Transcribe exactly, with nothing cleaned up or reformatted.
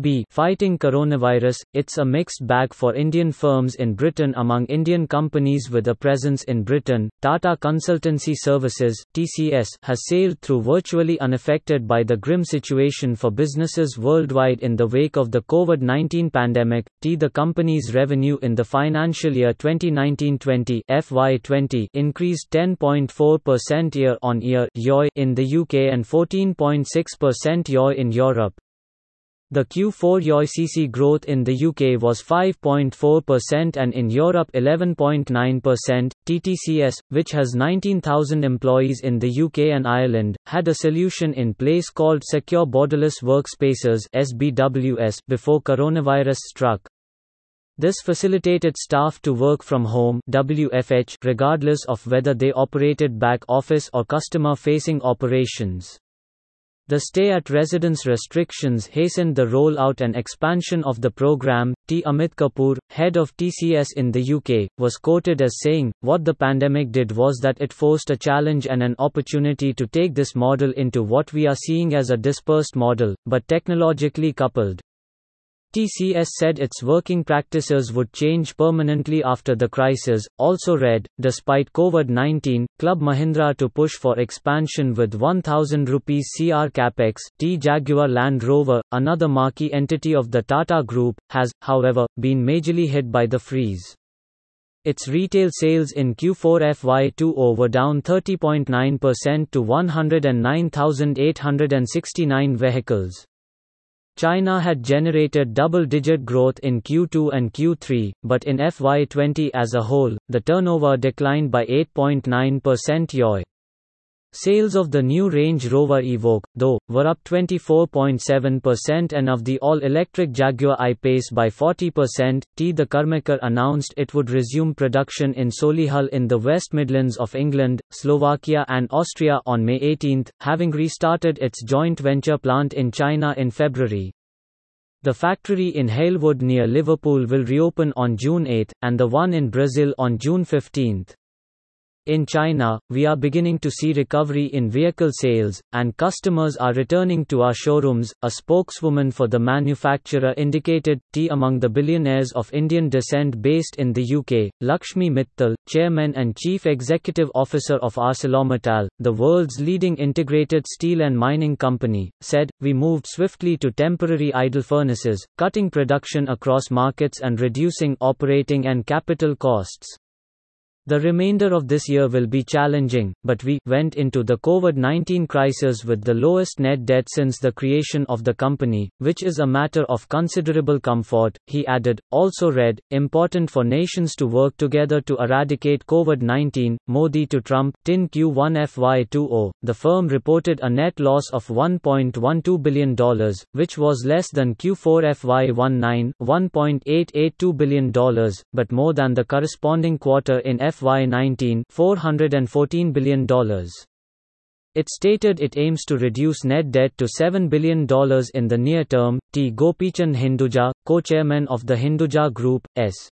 B. Fighting coronavirus. It's a mixed bag for Indian firms in Britain. Among Indian companies with a presence in Britain, Tata Consultancy Services (T C S) has sailed through virtually unaffected by the grim situation for businesses worldwide in the wake of the COVID nineteen pandemic. T. The company's revenue in the financial year twenty nineteen twenty (F Y twenty) increased ten point four percent year-on-year (Y O Y) in the U K and fourteen point six percent Y O Y in Europe. The Q four Y O Y C C growth in the U K was five point four percent and in Europe eleven point nine percent. T T C S, which has nineteen thousand employees in the U K and Ireland, had a solution in place called Secure Borderless Workspaces (S B W S) before coronavirus struck. This facilitated staff to work from home (W F H) regardless of whether they operated back office or customer-facing operations. The stay-at-residence restrictions hastened the rollout and expansion of the program. T. Amit Kapoor, head of T C S in the U K, was quoted as saying, "What the pandemic did was that it forced a challenge and an opportunity to take this model into what we are seeing as a dispersed model, but technologically coupled." T C S said its working practices would change permanently after the crisis. Also read, despite COVID nineteen, Club Mahindra to push for expansion with one thousand crore capex. T. Jaguar Land Rover, another marquee entity of the Tata Group, has, however, been majorly hit by the freeze. Its retail sales in Q four F Y twenty were down thirty point nine percent to one hundred nine thousand eight hundred sixty-nine vehicles. China had generated double-digit growth in Q two and Q three, but in F Y twenty as a whole, the turnover declined by eight point nine percent Y O Y. Sales of the new Range Rover Evoque, though, were up twenty-four point seven percent and of the all-electric Jaguar I-Pace by forty percent. T. The Karmakar announced it would resume production in Solihull in the West Midlands of England, Slovakia and Austria on May eighteenth, having restarted its joint venture plant in China in February. The factory in Halewood near Liverpool will reopen on June eighth, and the one in Brazil on June fifteenth. In China, we are beginning to see recovery in vehicle sales, and customers are returning to our showrooms, a spokeswoman for the manufacturer indicated. T. Among the billionaires of Indian descent based in the U K, Lakshmi Mittal, chairman and chief executive officer of ArcelorMittal, the world's leading integrated steel and mining company, said, "We moved swiftly to temporary idle furnaces, cutting production across markets and reducing operating and capital costs. The remainder of this year will be challenging, but we went into the COVID nineteen crisis with the lowest net debt since the creation of the company, which is a matter of considerable comfort," he added. Also read, important for nations to work together to eradicate COVID nineteen, Modi to Trump. In Q one F Y twenty, the firm reported a net loss of one point one two billion dollars, which was less than Q four F Y nineteen, one point eight eight two billion dollars, but more than the corresponding quarter in F Y nineteen. F Y nineteen, four hundred fourteen billion dollars. It stated it aims to reduce net debt to seven billion dollars in the near term. T. Gopichand Hinduja, co-chairman of the Hinduja Group, S.